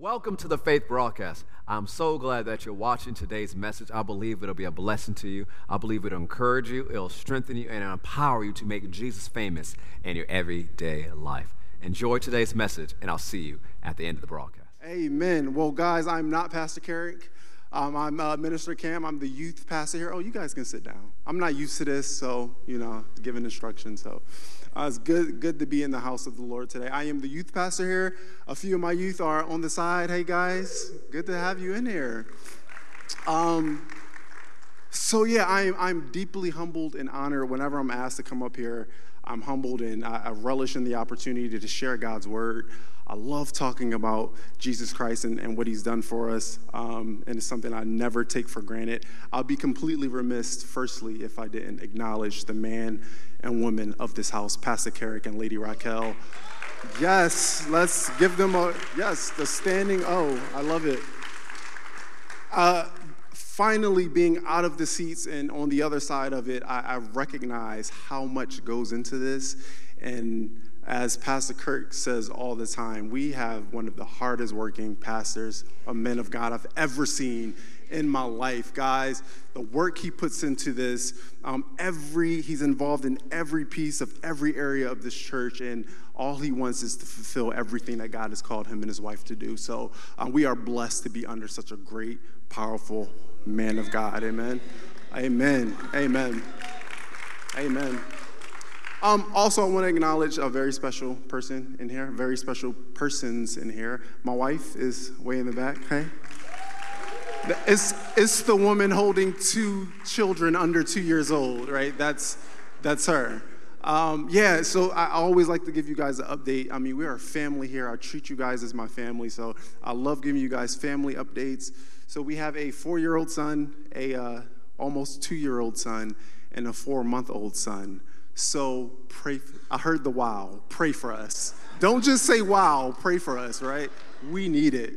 Welcome to the Faith Broadcast. I'm so glad that you're watching today's message. I believe it'll be a blessing to you. I believe it'll encourage you, it'll strengthen you, and empower you to make Jesus famous in your everyday life. Enjoy today's message, and I'll see you at the end of the broadcast. Amen. Well, guys, I'm not Pastor Carrick. I'm Minister Cam. I'm the youth pastor here. Oh, you guys can sit down. I'm not used to this, so, you know, giving instructions, so... It's good to be in the house of the Lord today. I am the youth pastor here. A few of my youth are on the side. Hey, guys. Good to have you in here. I'm deeply humbled and honored. Whenever I'm asked to come up here, I'm humbled and I relish in the opportunity to share God's word. I love talking about Jesus Christ and what he's done for us, and it's something I never take for granted. I'll be completely remiss, firstly, if I didn't acknowledge the man and woman of this house, Pastor Carrick and Lady Raquel. Yes, let's give them the standing O. I love it. Finally, being out of the seats and on the other side of it, I recognize how much goes into this. And as Pastor Kirk says all the time, we have one of the hardest working pastors, a man of God I've ever seen in my life. Guys, the work he puts into this, he's involved in every piece of every area of this church, and all he wants is to fulfill everything that God has called him and his wife to do. So we are blessed to be under such a great, powerful man of God. Amen. Amen. Amen. Amen. Also, I want to acknowledge a very special person in here, very special persons in here. My wife is way in the back, hey? It's the woman holding two children under 2 years old, right? That's her. So I always like to give you guys an update. I mean, we are a family here. I treat you guys as my family, so I love giving you guys family updates. So we have a 4-year-old son, a almost 2-year-old son, and a 4-month-old son. So I heard the wow, pray for us. Don't just say wow, pray for us, right? We need it.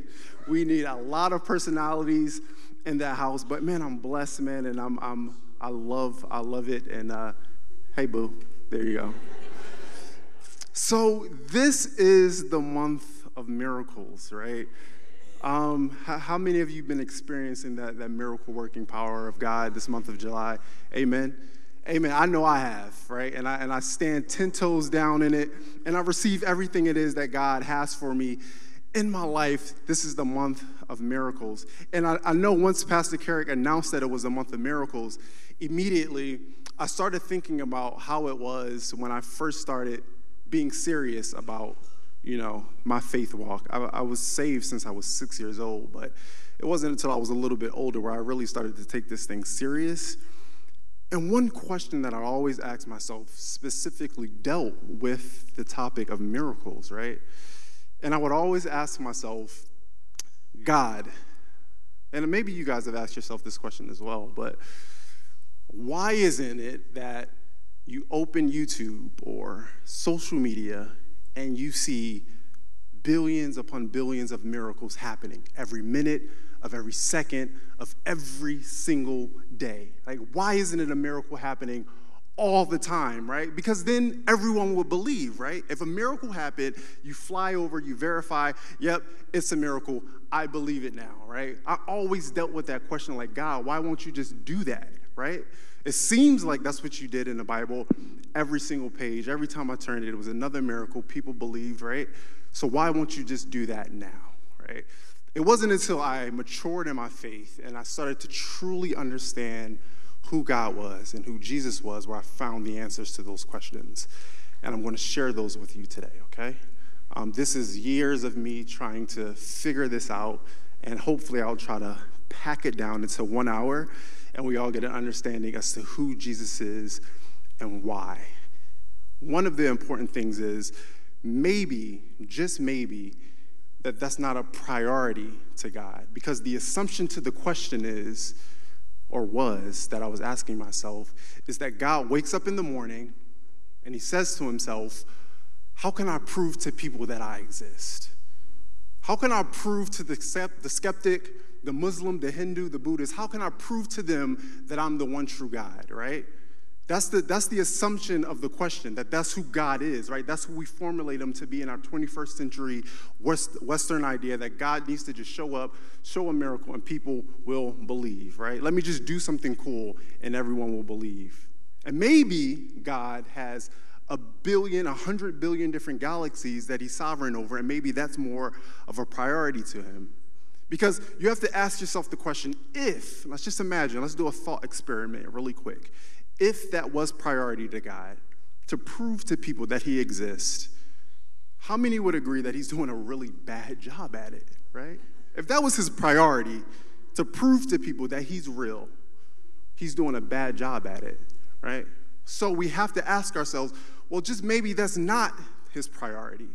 We need a lot of personalities in that house, but man, I'm blessed, man, and I love it. And hey, boo, there you go. So this is the month of miracles, right? How many of you been experiencing that miracle working power of God this month of July? Amen. Amen. I know I have, right? And I stand 10 toes down in it, and I receive everything it is that God has for me in my life. This is the month of miracles. And I know once Pastor Carrick announced that it was a month of miracles, immediately I started thinking about how it was when I first started being serious about, you know, my faith walk. I was saved since I was 6 years old, but it wasn't until I was a little bit older where I really started to take this thing serious. And one question that I always ask myself specifically dealt with the topic of miracles, right? And I would always ask myself, God, and maybe you guys have asked yourself this question as well, but why isn't it that you open YouTube or social media and you see billions upon billions of miracles happening every minute, of every second, of every single day? Like, why isn't it a miracle happening all the time, right? Because then everyone would believe, right? If a miracle happened, you fly over, you verify, yep, it's a miracle, I believe it now, right? I always dealt with that question, like, God, why won't you just do that, right? It seems like that's what you did in the Bible. Every single page, every time I turned it was another miracle, people believed, right? So why won't you just do that now, right? It wasn't until I matured in my faith and I started to truly understand who God was and who Jesus was where I found the answers to those questions. And I'm going to share those with you today, okay? This is years of me trying to figure this out, and hopefully I'll try to pack it down into 1 hour and we all get an understanding as to who Jesus is and why. One of the important things is maybe, just maybe, that's not a priority to God, because the assumption to the question is, or was, that I was asking myself, is that God wakes up in the morning and he says to himself, how can I prove to people that I exist? How can I prove to the skeptic, the Muslim, the Hindu, the Buddhist, how can I prove to them that I'm the one true God, right? That's the assumption of the question, that's who God is, right? That's who we formulate him to be in our 21st century Western idea that God needs to just show up, show a miracle, and people will believe, right? Let me just do something cool, and everyone will believe. And maybe God has 100 billion different galaxies that he's sovereign over, and maybe that's more of a priority to him. Because you have to ask yourself the question, if, let's just imagine, let's do a thought experiment really quick. If that was priority to God, to prove to people that he exists, how many would agree that he's doing a really bad job at it, right? If that was his priority, to prove to people that he's real, he's doing a bad job at it, right? So we have to ask ourselves, well, just maybe that's not his priority,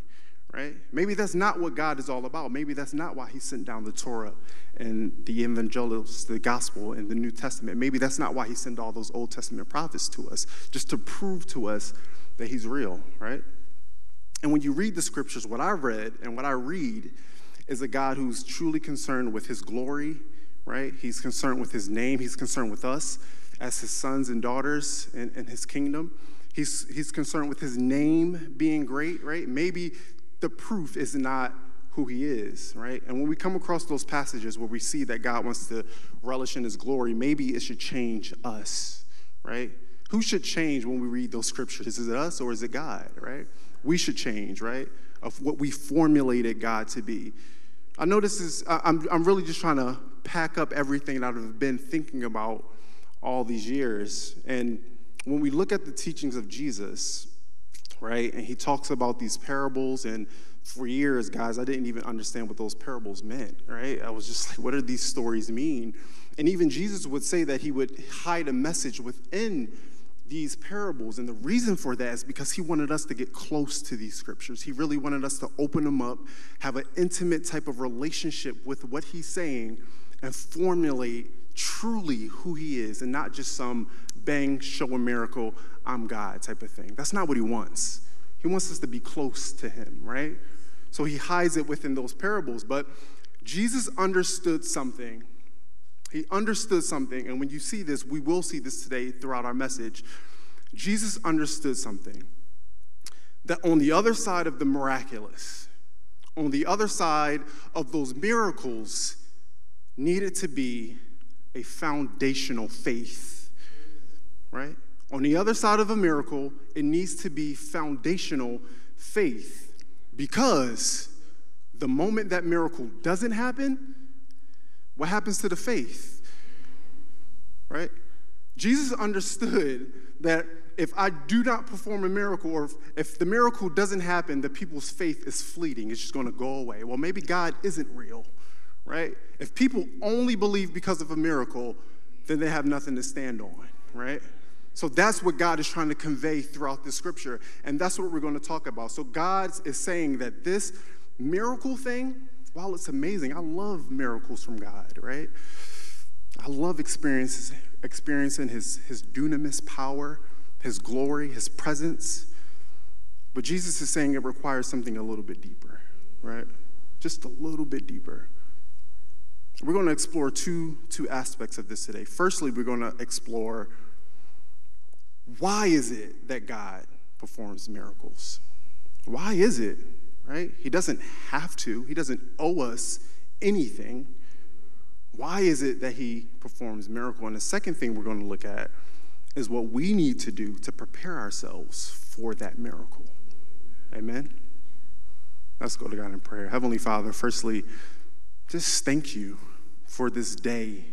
right? Maybe that's not what God is all about. Maybe that's not why he sent down the Torah and the evangelists, the gospel, and the New Testament. Maybe that's not why he sent all those Old Testament prophets to us, just to prove to us that he's real, right? And when you read the scriptures, what I read and what I read is a God who's truly concerned with his glory, right? He's concerned with his name. He's concerned with us as his sons and daughters in his kingdom. He's concerned with his name being great, right? Maybe the proof is not who he is, right? And when we come across those passages where we see that God wants to relish in his glory, maybe it should change us, right? Who should change when we read those scriptures? Is it us or is it God, right? We should change, right, of what we formulated God to be. I know this is, I'm really just trying to pack up everything that I've been thinking about all these years. And when we look at the teachings of Jesus, right? And he talks about these parables, and for years, guys, I didn't even understand what those parables meant, right? I was just like, what do these stories mean? And even Jesus would say that he would hide a message within these parables, and the reason for that is because he wanted us to get close to these scriptures. He really wanted us to open them up, have an intimate type of relationship with what he's saying, and formulate truly who he is, and not just some bang, show a miracle, I'm God type of thing. That's not what he wants. He wants us to be close to him, right? So he hides it within those parables, but Jesus understood something. He understood something, and when you see this, we will see this today throughout our message. Jesus understood something, that on the other side of the miraculous, on the other side of those miracles, needed to be a foundational faith, right? On the other side of a miracle, it needs to be foundational faith, because the moment that miracle doesn't happen, what happens to the faith, right? Jesus understood that if I do not perform a miracle, or if the miracle doesn't happen, the people's faith is fleeting. It's just going to go away. Well, maybe God isn't real, right? If people only believe because of a miracle, then they have nothing to stand on, right? So that's what God is trying to convey throughout the scripture, and that's what we're going to talk about. So God is saying that this miracle thing, while it's amazing, I love miracles from God, right? I love experiencing his dunamis power, his glory, his presence. But Jesus is saying it requires something a little bit deeper, right? Just a little bit deeper. We're going to explore two aspects of this today. Firstly, we're going to explore, why is it that God performs miracles? Why is it, right? He doesn't have to. He doesn't owe us anything. Why is it that he performs miracles? And the second thing we're going to look at is what we need to do to prepare ourselves for that miracle. Amen? Let's go to God in prayer. Heavenly Father, firstly, just thank you for this day.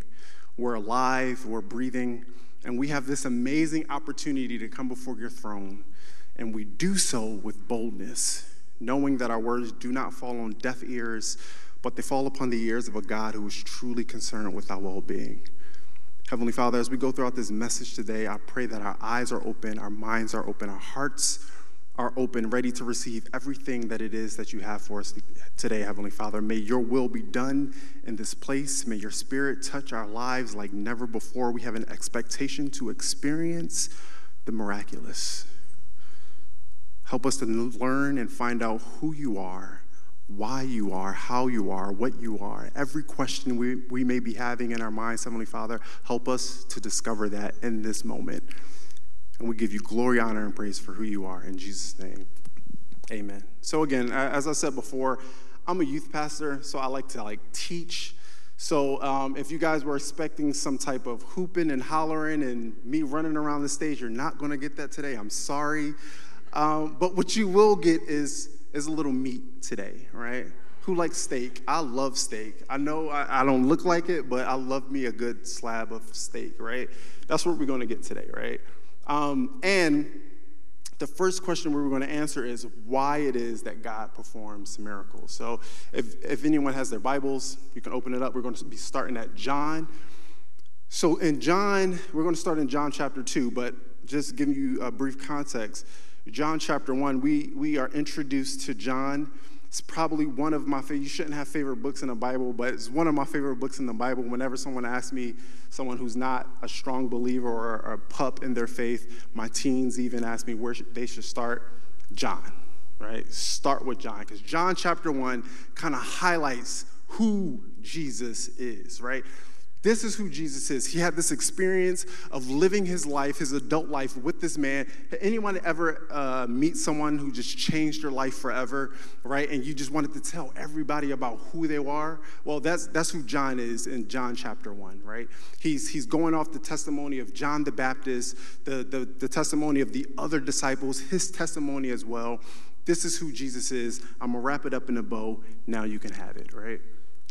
We're alive, we're breathing, and we have this amazing opportunity to come before your throne, and we do so with boldness, knowing that our words do not fall on deaf ears, but they fall upon the ears of a God who is truly concerned with our well-being. Heavenly Father, as we go throughout this message today, I pray that our eyes are open, our minds are open, our hearts are open, ready to receive everything that it is that you have for us today, Heavenly Father. May your will be done in this place. May your spirit touch our lives like never before. We have an expectation to experience the miraculous. Help us to learn and find out who you are, why you are, how you are, what you are. Every question we may be having in our minds, Heavenly Father, help us to discover that in this moment. And we give you glory, honor, and praise for who you are. In Jesus' name, amen. So again, as I said before, I'm a youth pastor, so I like to teach. So if you guys were expecting some type of hooping and hollering and me running around the stage, you're not going to get that today. I'm sorry. But what you will get is a little meat today, right? Who likes steak? I love steak. I know I don't look like it, but I love me a good slab of steak, right? That's what we're going to get today, right? And the first question we were going to answer is why it is that God performs miracles. So if anyone has their Bibles, you can open it up. We're going to be starting at John. So in John, we're going to start in John chapter 2, but just giving you a brief context. John chapter 1, we are introduced to John. It's probably one of my favorite, you shouldn't have favorite books in the Bible, but it's one of my favorite books in the Bible. Whenever someone asks me, someone who's not a strong believer or a pup in their faith, my teens even ask me where they should start. John, right? Start with John, because John chapter 1 kind of highlights who Jesus is, right? This is who Jesus is. He had this experience of living his life, his adult life with this man. Anyone ever meet someone who just changed their life forever, right? And you just wanted to tell everybody about who they are? Well, that's who John is in John chapter 1, right? He's going off the testimony of John the Baptist, the testimony of the other disciples, his testimony as well. This is who Jesus is. I'm going to wrap it up in a bow. Now you can have it, right?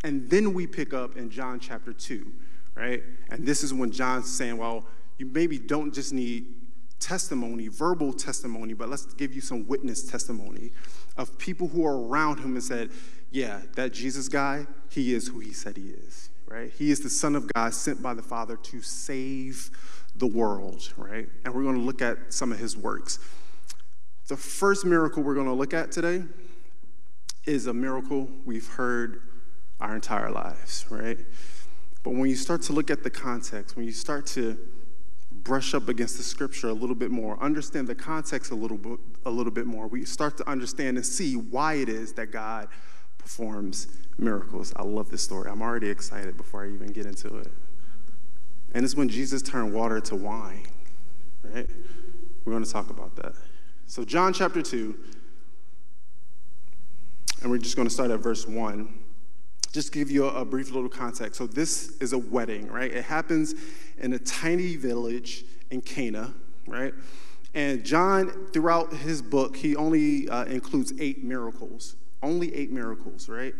And then we pick up in John chapter 2, right? And this is when John's saying, well, you maybe don't just need testimony, verbal testimony, but let's give you some witness testimony of people who are around him and said, yeah, that Jesus guy, he is who he said he is, right? He is the Son of God sent by the Father to save the world, right? And we're going to look at some of his works. The first miracle we're going to look at today is a miracle we've heard our entire lives, right? But when you start to look at the context, when you start to brush up against the scripture a little bit more, understand the context a little bit more, we start to understand and see why it is that God performs miracles. I love this story. I'm already excited before I even get into it. And it's when Jesus turned water to wine, right? We're going to talk about that. So John chapter 2, and we're just going to start at verse 1. Just give you a brief little context. So this is a wedding, right? It happens in a tiny village in Cana, right? And John, throughout his book, he only includes 8 miracles. Only 8 miracles, right?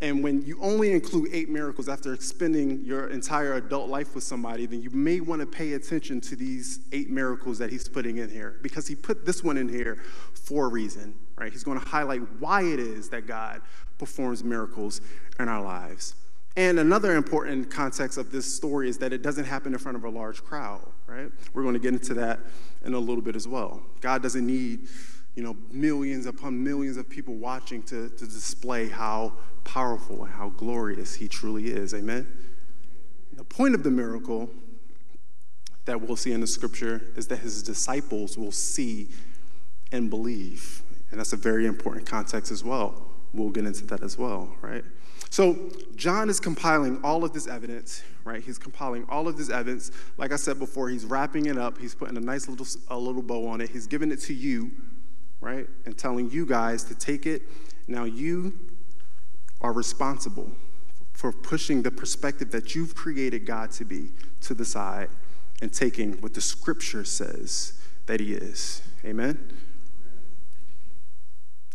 And when you only include 8 miracles after spending your entire adult life with somebody, then you may want to pay attention to these 8 miracles that he's putting in here, because he put this one in here for a reason, right? He's going to highlight why it is that God performs miracles in our lives. And another important context of this story is that it doesn't happen in front of a large crowd, right? We're going to get into that in a little bit as well. God doesn't need, you know, millions upon millions of people watching to display how powerful and how glorious he truly is, amen? The point of the miracle that we'll see in the scripture is that his disciples will see and believe. And that's a very important context as well. We'll get into that as well, right? So John is compiling all of this evidence, right? He's compiling all of this evidence. Like I said before, he's wrapping it up. He's putting a nice little bow on it. He's giving it to you, right? And telling you guys to take it. Now you are responsible for pushing the perspective that you've created God to be to the side and taking what the scripture says that he is. Amen?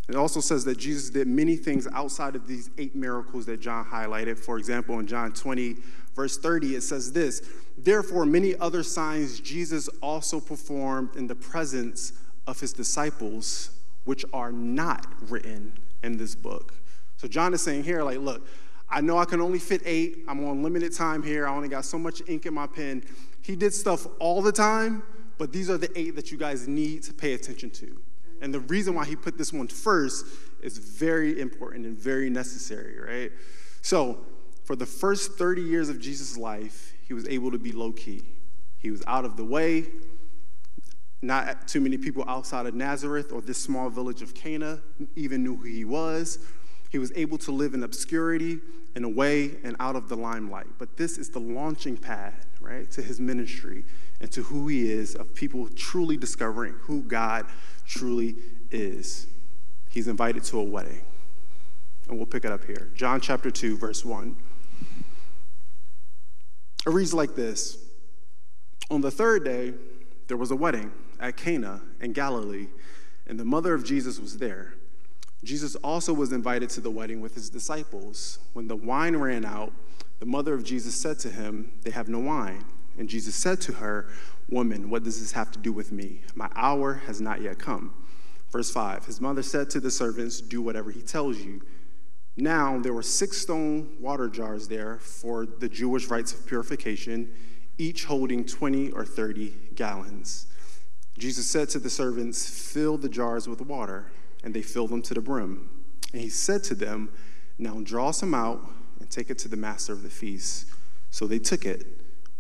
It also says that Jesus did many things outside of these 8 miracles that John highlighted. For example, in John 20, verse 30, it says this, "Therefore, many other signs Jesus also performed in the presence of his disciples, which are not written in this book." So John is saying here, like, look, I know I can only fit 8. I'm on limited time here. I only got so much ink in my pen. He did stuff all the time, but these are the 8 that you guys need to pay attention to. And the reason why he put this one first is very important and very necessary, right? So for the first 30 years of Jesus' life, he was able to be low-key. He was out of the way. Not too many people outside of Nazareth or this small village of Cana even knew who he was. He was able to live in obscurity and away and out of the limelight. But this is the launching pad, right, to his ministry and to who he is, of people truly discovering who God truly is. He's invited to a wedding. And we'll pick it up here. John chapter 2, verse 1. It reads like this. On the third day, there was a wedding at Cana in Galilee, and the mother of Jesus was there. Jesus also was invited to the wedding with his disciples. When the wine ran out, the mother of Jesus said to him, "They have no wine." And Jesus said to her, "Woman, what does this have to do with me? My hour has not yet come." Verse 5, his mother said to the servants, "Do whatever he tells you." Now there were 6 stone water jars there for the Jewish rites of purification, each holding 20 or 30 gallons. Jesus said to the servants, "Fill the jars with water," and they filled them to the brim. And he said to them, "Now draw some out and take it to the master of the feast." So they took it.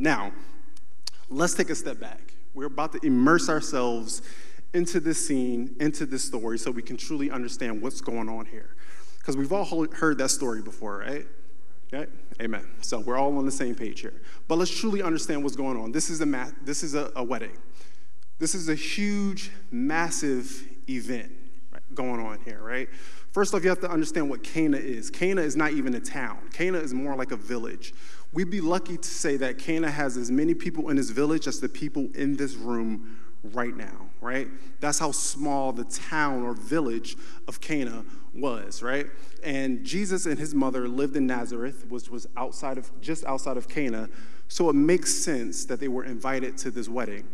Now, let's take a step back. We're about to immerse ourselves into this scene, into this story, so we can truly understand what's going on here. Because we've all heard that story before, right? Right? Amen. So we're all on the same page here. But let's truly understand what's going on. This is a wedding. This is a huge, massive event going on here, right? First off, you have to understand what Cana is. Cana is not even a town. Cana is more like a village. We'd be lucky to say that Cana has as many people in this village as the people in this room right now, right? That's how small the town or village of Cana was, right? And Jesus and his mother lived in Nazareth, which was just outside of Cana, so it makes sense that they were invited to this wedding.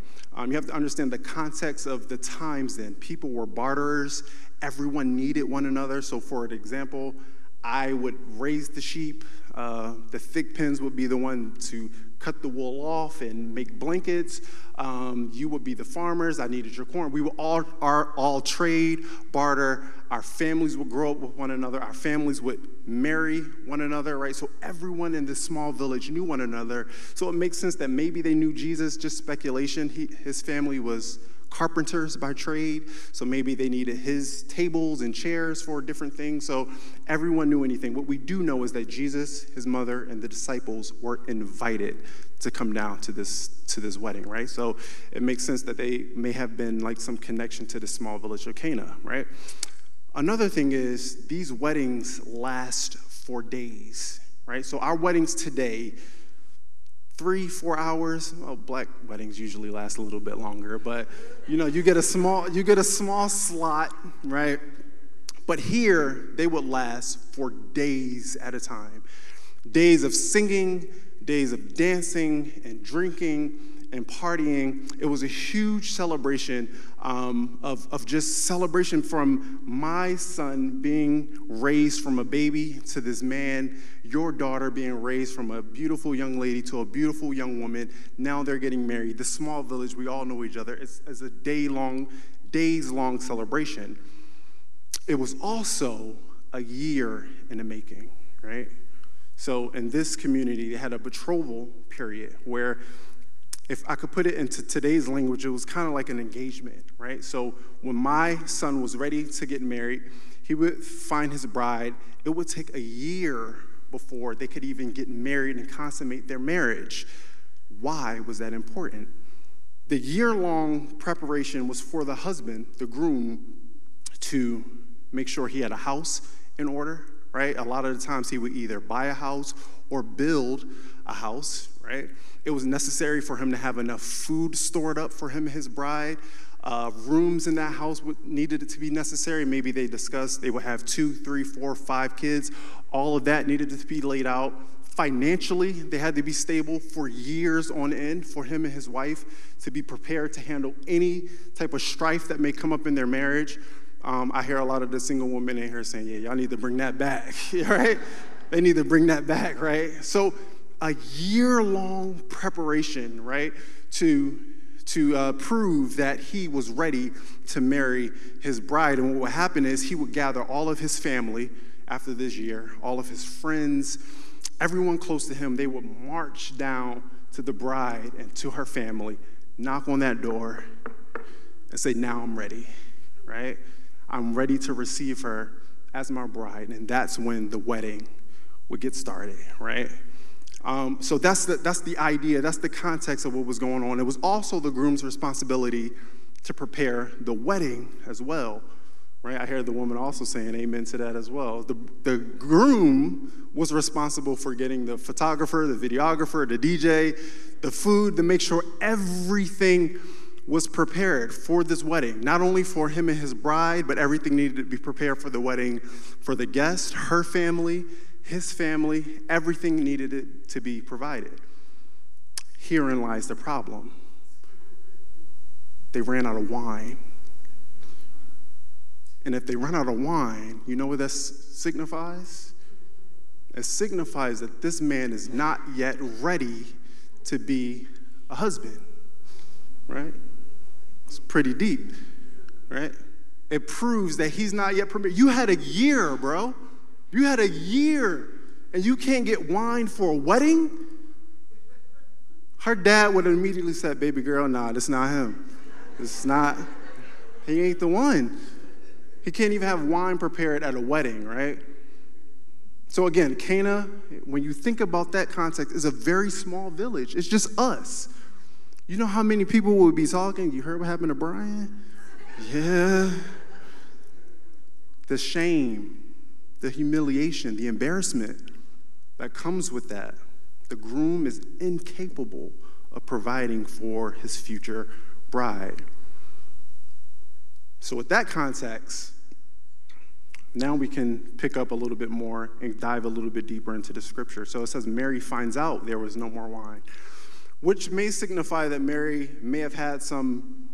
You have to understand the context of the times then. People were barterers. Everyone needed one another. So for an example, I would raise the sheep. The thick pins would be the one to cut the wool off and make blankets. You would be the farmers. I needed your corn. We would all trade, barter. Our families would grow up with one another. Our families would marry one another, right? So everyone in this small village knew one another. So it makes sense that maybe they knew Jesus, just speculation. His family was carpenters by trade, so maybe they needed his tables and chairs for different things, so everyone knew anything. What we do know is that Jesus, his mother, and the disciples were invited to come down to this wedding, right? So it makes sense that they may have been like some connection to the small village of Cana, right? Another thing is these weddings last for days, right? So our weddings today, 3-4 hours. Well, black weddings usually last a little bit longer, but you get a small slot, right? But here they would last for days at a time. Days of singing, days of dancing and drinking and partying. It was a huge celebration of just celebration, from my son being raised from a baby to this man, your daughter being raised from a beautiful young lady to a beautiful young woman. Now they're getting married. The small village, we all know each other. It's a days-long celebration. It was also a year in the making, right? So in this community, they had a betrothal period where, if I could put it into today's language, it was kind of like an engagement, right? So when my son was ready to get married, he would find his bride. It would take a year before they could even get married and consummate their marriage. Why was that important? The year-long preparation was for the husband, the groom, to make sure he had a house in order, right? A lot of the times he would either buy a house or build a house, right? It was necessary for him to have enough food stored up for him and his bride. Rooms in that house needed it to be necessary. Maybe they discussed they would have 2, 3, 4, 5 kids. All of that needed to be laid out. Financially, they had to be stable for years on end for him and his wife to be prepared to handle any type of strife that may come up in their marriage. I hear a lot of the single women in here saying, yeah, y'all need to bring that back, right? They need to bring that back, right? So a year-long preparation, right, to prove that he was ready to marry his bride. And what would happen is he would gather all of his family after this year, all of his friends, everyone close to him. They would march down to the bride and to her family, knock on that door, and say, now I'm ready, right? I'm ready to receive her as my bride. And that's when the wedding would get started, right? So that's the idea. That's the context of what was going on. It was also the groom's responsibility to prepare the wedding as well, right? I hear the woman also saying amen to that as well. The groom was responsible for getting the photographer, the videographer, the DJ, the food, to make sure everything was prepared for this wedding, not only for him and his bride, but everything needed to be prepared for the wedding, for the guest, her family, his family, everything needed to be provided. Herein lies the problem. They ran out of wine. And if they run out of wine, you know what that signifies? It signifies that this man is not yet ready to be a husband, right? It's pretty deep, right? It proves that he's not yet permitted. You had a year, bro. You had a year, and you can't get wine for a wedding? Her dad would have immediately said, baby girl, nah, that's not him. It's not. He ain't the one. He can't even have wine prepared at a wedding, right? So again, Cana, when you think about that context, is a very small village. It's just us. You know how many people would be talking? You heard what happened to Brian? Yeah. The shame, the humiliation, the embarrassment that comes with that. The groom is incapable of providing for his future bride. So with that context, now we can pick up a little bit more and dive a little bit deeper into the scripture. So it says Mary finds out there was no more wine, which may signify that Mary may have had some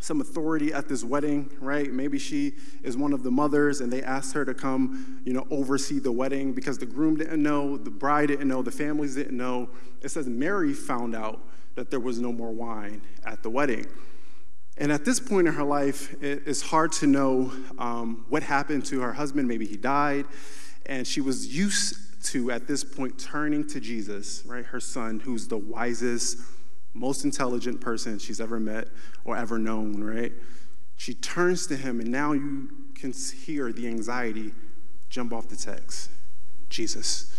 authority at this wedding, right? Maybe she is one of the mothers, and they asked her to come, oversee the wedding, because the groom didn't know, the bride didn't know, the families didn't know. It says Mary found out that there was no more wine at the wedding. And at this point in her life, it's hard to know what happened to her husband. Maybe he died, and she was used to, at this point, turning to Jesus, right, her son, who's the wisest, most intelligent person she's ever met or ever known, right? She turns to him, and now you can hear the anxiety jump off the text. Jesus,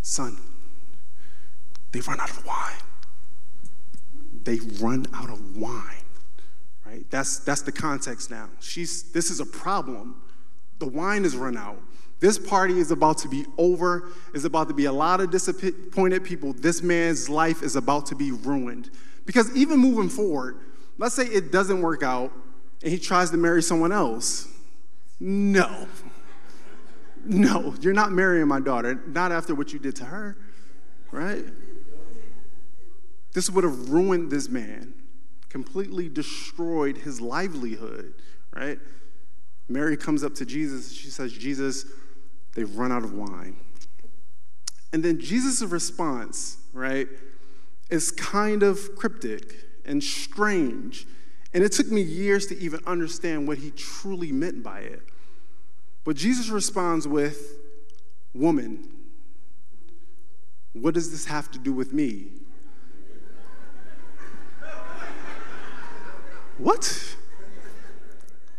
son, they run out of wine. They run out of wine. Right? That's the context now. This is a problem. The wine has run out. This party is about to be over. There's about to be a lot of disappointed people. This man's life is about to be ruined. Because even moving forward, let's say it doesn't work out and he tries to marry someone else. No. No, you're not marrying my daughter. Not after what you did to her, right? This would have ruined this man. Completely destroyed his livelihood, right? Mary comes up to Jesus. She says, Jesus, they've run out of wine. And then Jesus' response, right, is kind of cryptic and strange. And it took me years to even understand what he truly meant by it. But Jesus responds with, woman, what does this have to do with me? What?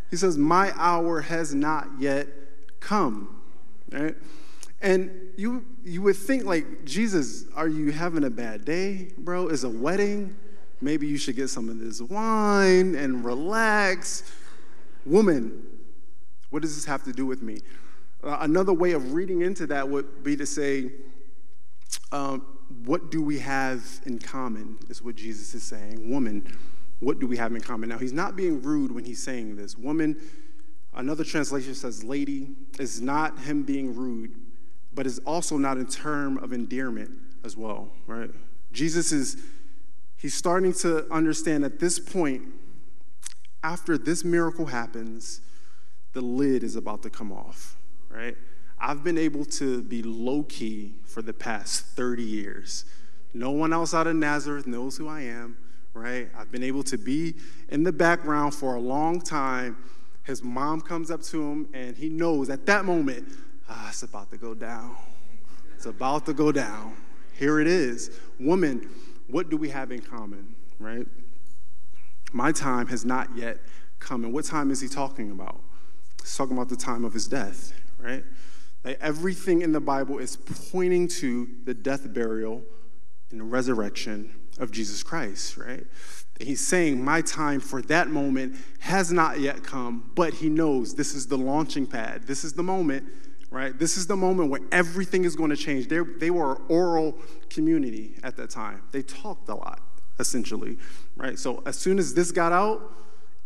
He says, my hour has not yet come, right? And you would think, like, Jesus, are you having a bad day, bro? It's a wedding. Maybe you should get some of this wine and relax. Woman, what does this have to do with me? Another way of reading into that would be to say, what do we have in common is what Jesus is saying. Woman, what do we have in common? Now, he's not being rude when he's saying this. Woman, another translation says lady, is not him being rude, but is also not in term of endearment as well, right? Jesus he's starting to understand at this point, after this miracle happens, the lid is about to come off, right? I've been able to be low-key for the past 30 years. No one outside of Nazareth knows who I am, right? I've been able to be in the background for a long time. His mom comes up to him, and he knows at that moment, it's about to go down. It's about to go down. Here it is. Woman, what do we have in common, right? My time has not yet come. And what time is he talking about? He's talking about the time of his death, right? Like everything in the Bible is pointing to the death, burial, and the resurrection of Jesus Christ, right? He's saying my time for that moment has not yet come, but he knows this is the launching pad. This is the moment, right? This is the moment where everything is going to change. They were an oral community at that time. They talked a lot, essentially, right? So as soon as this got out,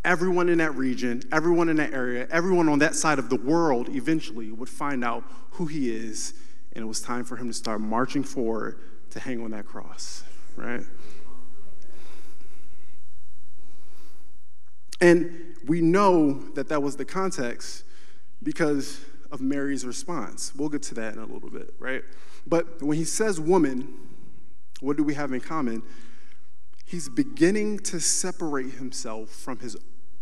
everyone in that region, everyone in that area, everyone on that side of the world eventually would find out who he is, and it was time for him to start marching forward to hang on that cross, right? And we know that that was the context because of Mary's response. We'll get to that in a little bit, right? But when he says, woman, what do we have in common? He's beginning to separate himself from his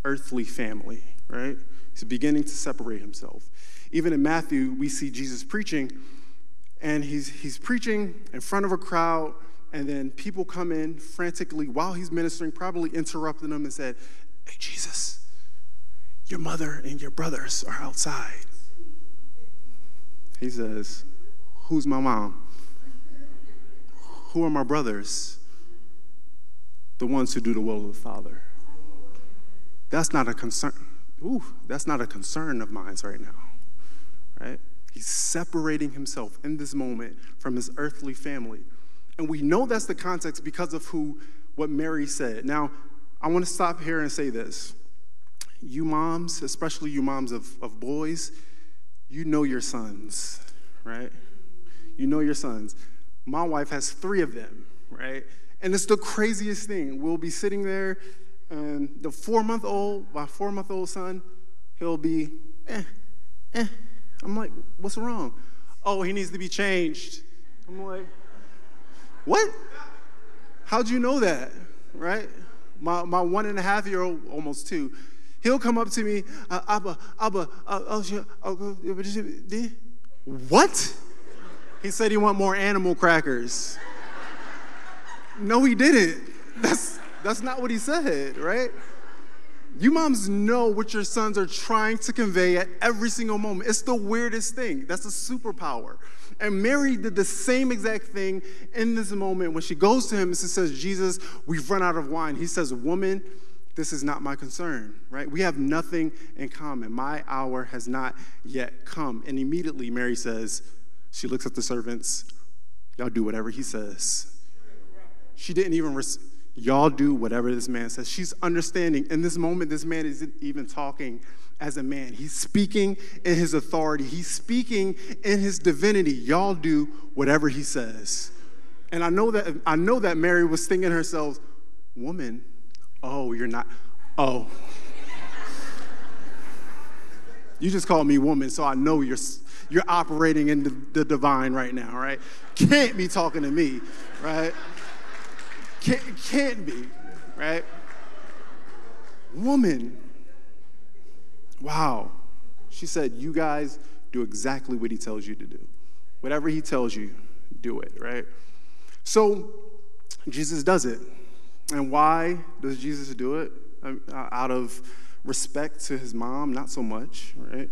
earthly family, right? He's beginning to separate himself. Even in Matthew, we see Jesus preaching, and he's preaching in front of a crowd, and then people come in frantically while he's ministering, probably interrupting him and said, hey, Jesus, your mother and your brothers are outside. He says, who's my mom? Who are my brothers? The ones who do the will of the Father. That's not a concern. Ooh, that's not a concern of mine right now, right? He's separating himself in this moment from his earthly family. And we know that's the context because of what Mary said. Now, I want to stop here and say this. You moms, especially you moms of boys, you know your sons, right? You know your sons. My wife has 3 of them, right? And it's the craziest thing. We'll be sitting there, and my 4-month-old son, he'll be, I'm like, what's wrong? Oh, he needs to be changed. I'm like, what? How'd you know that, right? My 1.5-year-old, almost 2, he'll come up to me, what? He said he want more animal crackers. No, he didn't. That's not what he said, right? You moms know what your sons are trying to convey at every single moment. It's the weirdest thing. That's a superpower. And Mary did the same exact thing in this moment. When she goes to him and she says, Jesus, we've run out of wine. He says, woman, this is not my concern, right? We have nothing in common. My hour has not yet come. And immediately Mary says, she looks at the servants, y'all do whatever he says. She didn't even, y'all do whatever this man says. She's understanding. In this moment, this man isn't even talking as a man. He's speaking in his authority. He's speaking in his divinity. Y'all do whatever he says. And I know that Mary was thinking to herself, woman, oh, you're not, oh. You just called me woman, so I know you're operating in the divine right now, right? Can't be talking to me, right? Can't be, right? Woman. Wow. She said, you guys do exactly what he tells you to do. Whatever he tells you, do it, right? So Jesus does it. And why does Jesus do it? Out of respect to his mom? Not so much, right?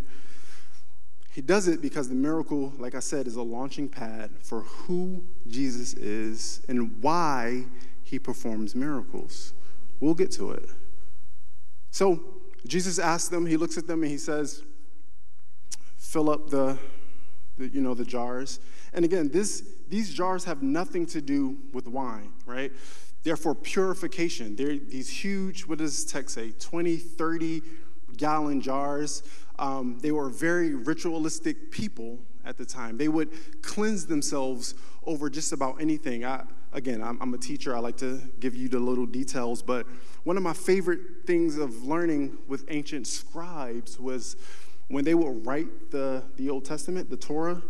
He does it because the miracle, like I said, is a launching pad for who Jesus is and why he performs miracles. We'll get to it. So Jesus asks them, he looks at them and he says, fill up the jars. And again, these jars have nothing to do with wine, right? They're for purification. They're these huge, what does the text say, 20, 30-gallon jars. They were a very ritualistic people at the time. They would cleanse themselves over just about anything. I'm a teacher. I like to give you the little details, but one of my favorite things of learning with ancient scribes was when they would write the Old Testament, the Torah,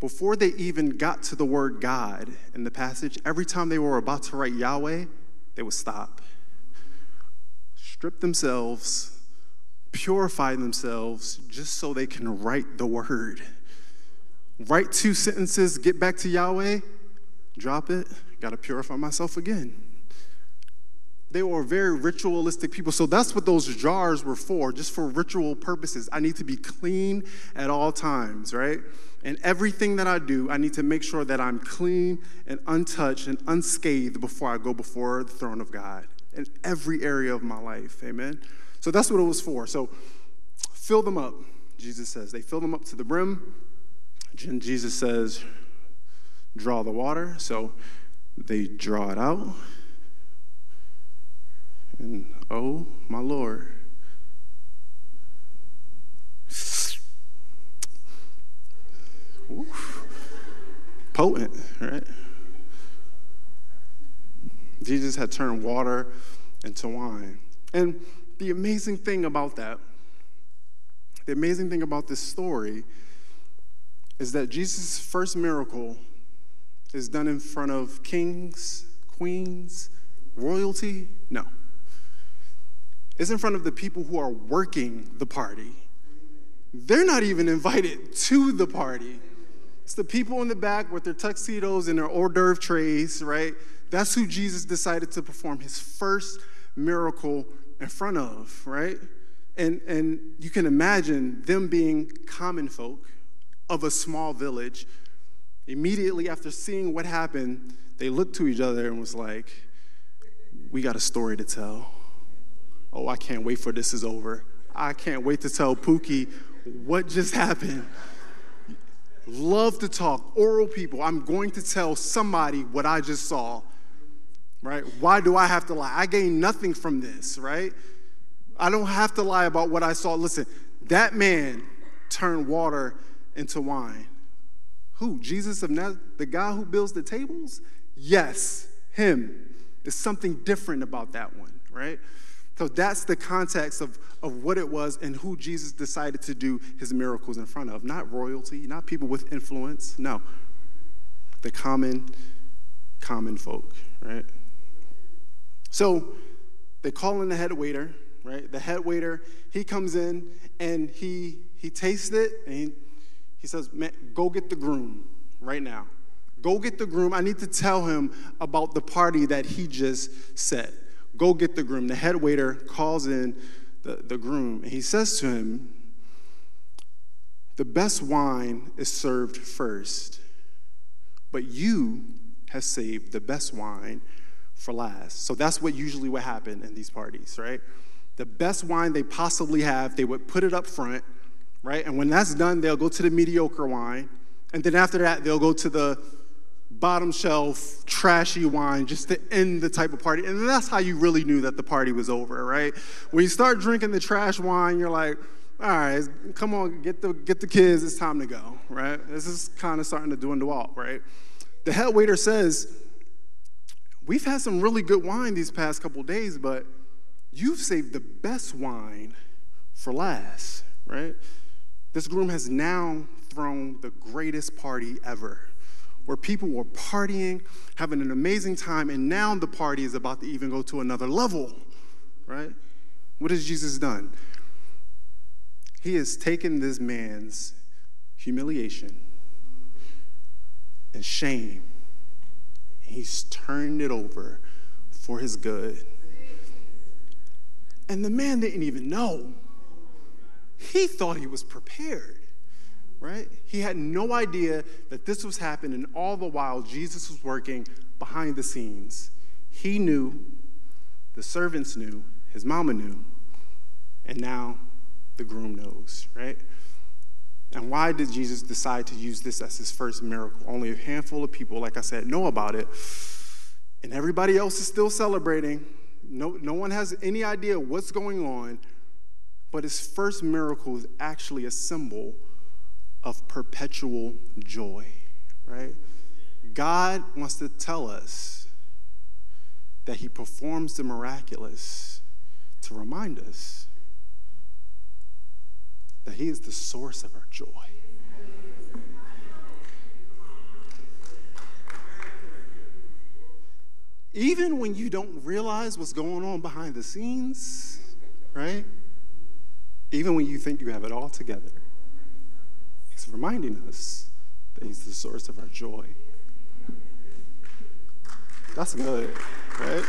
before they even got to the word God in the passage, every time they were about to write Yahweh, they would stop, strip themselves, purify themselves, just so they can write the word. Write 2 sentences, get back to Yahweh, drop it, gotta purify myself again. They were very ritualistic people. So that's what those jars were for, just for ritual purposes. I need to be clean at all times, right? And everything that I do, I need to make sure that I'm clean and untouched and unscathed before I go before the throne of God in every area of my life, amen? So that's what it was for. So fill them up, Jesus says. They fill them up to the brim. And Jesus says, draw the water. So they draw it out. And oh, my Lord. Oof. Potent, right? Jesus had turned water into wine. And the amazing thing about that, the amazing thing about this story is that Jesus' first miracle is done in front of kings, queens, royalty. No. It's in front of the people who are working the party. They're not even invited to the party. It's the people in the back with their tuxedos and their hors d'oeuvre trays, right? That's who Jesus decided to perform his first miracle in front of, right? And you can imagine them being common folk of a small village. Immediately after seeing what happened, they looked to each other and was like, we got a story to tell. Oh, I can't wait for this is over. I can't wait to tell Pookie what just happened. Love to talk, oral people. I'm going to tell somebody what I just saw, right? Why do I have to lie? I gain nothing from this, right? I don't have to lie about what I saw. Listen, that man turned water into wine. Who? Jesus of Nazareth, the guy who builds the tables? Yes, him. There's something different about that one, right? So that's the context of what it was and who Jesus decided to do his miracles in front of. Not royalty, not people with influence, no. The common folk, right? So they call in the head waiter, right? The head waiter, he comes in and he tastes it and he says, man, go get the groom right now. Go get the groom. I need to tell him about the party that he just set. Go get the groom. The head waiter calls in the groom, and he says to him, the best wine is served first, but you have saved the best wine for last. So that's what usually would happen in these parties, right? The best wine they possibly have, they would put it up front, right? And when that's done, they'll go to the mediocre wine, and then after that, they'll go to the bottom shelf, trashy wine just to end the type of party. And that's how you really knew that the party was over, right? When you start drinking the trash wine, you're like, all right, come on, get the kids, it's time to go, right? This is kind of starting to dwindle off, right? The head waiter says, we've had some really good wine these past couple days, but you've saved the best wine for last, right? This groom has now thrown the greatest party ever, where people were partying, having an amazing time, and now the party is about to even go to another level, right? What has Jesus done? He has taken this man's humiliation and shame, and he's turned it over for his good. And the man didn't even know. He thought he was prepared. Right? He had no idea that this was happening, and all the while Jesus was working behind the scenes. He knew, the servants knew, his mama knew, and now the groom knows, right? And why did Jesus decide to use this as his first miracle? Only a handful of people, like I said, know about it, and everybody else is still celebrating. No one has any idea what's going on, but his first miracle is actually a symbol of perpetual joy, right? God wants to tell us that he performs the miraculous to remind us that he is the source of our joy. Even when you don't realize what's going on behind the scenes, right? Even when you think you have it all together, he's reminding us that he's the source of our joy. That's good, right?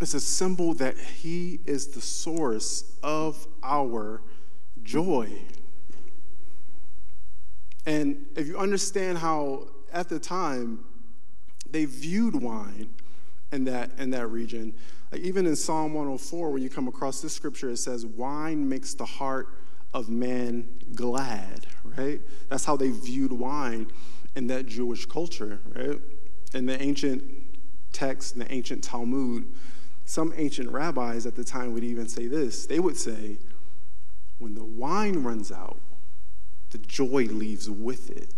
It's a symbol that he is the source of our joy. And if you understand how, at the time, they viewed wine in that region, like even in Psalm 104, when you come across this scripture, it says, wine makes the heart of man glad, right? That's how they viewed wine in that Jewish culture, right? In the ancient text, in the ancient Talmud, some ancient rabbis at the time would even say this. They would say, when the wine runs out, the joy leaves with it.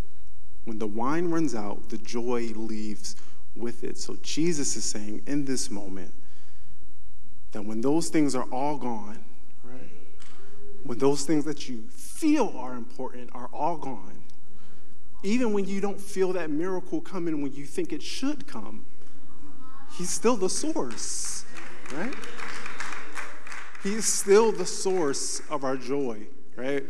When the wine runs out, the joy leaves with it. So Jesus is saying in this moment that when those things are all gone, right? When those things that you feel are important are all gone, even when you don't feel that miracle coming when you think it should come, he's still the source, right? He is still the source of our joy, right?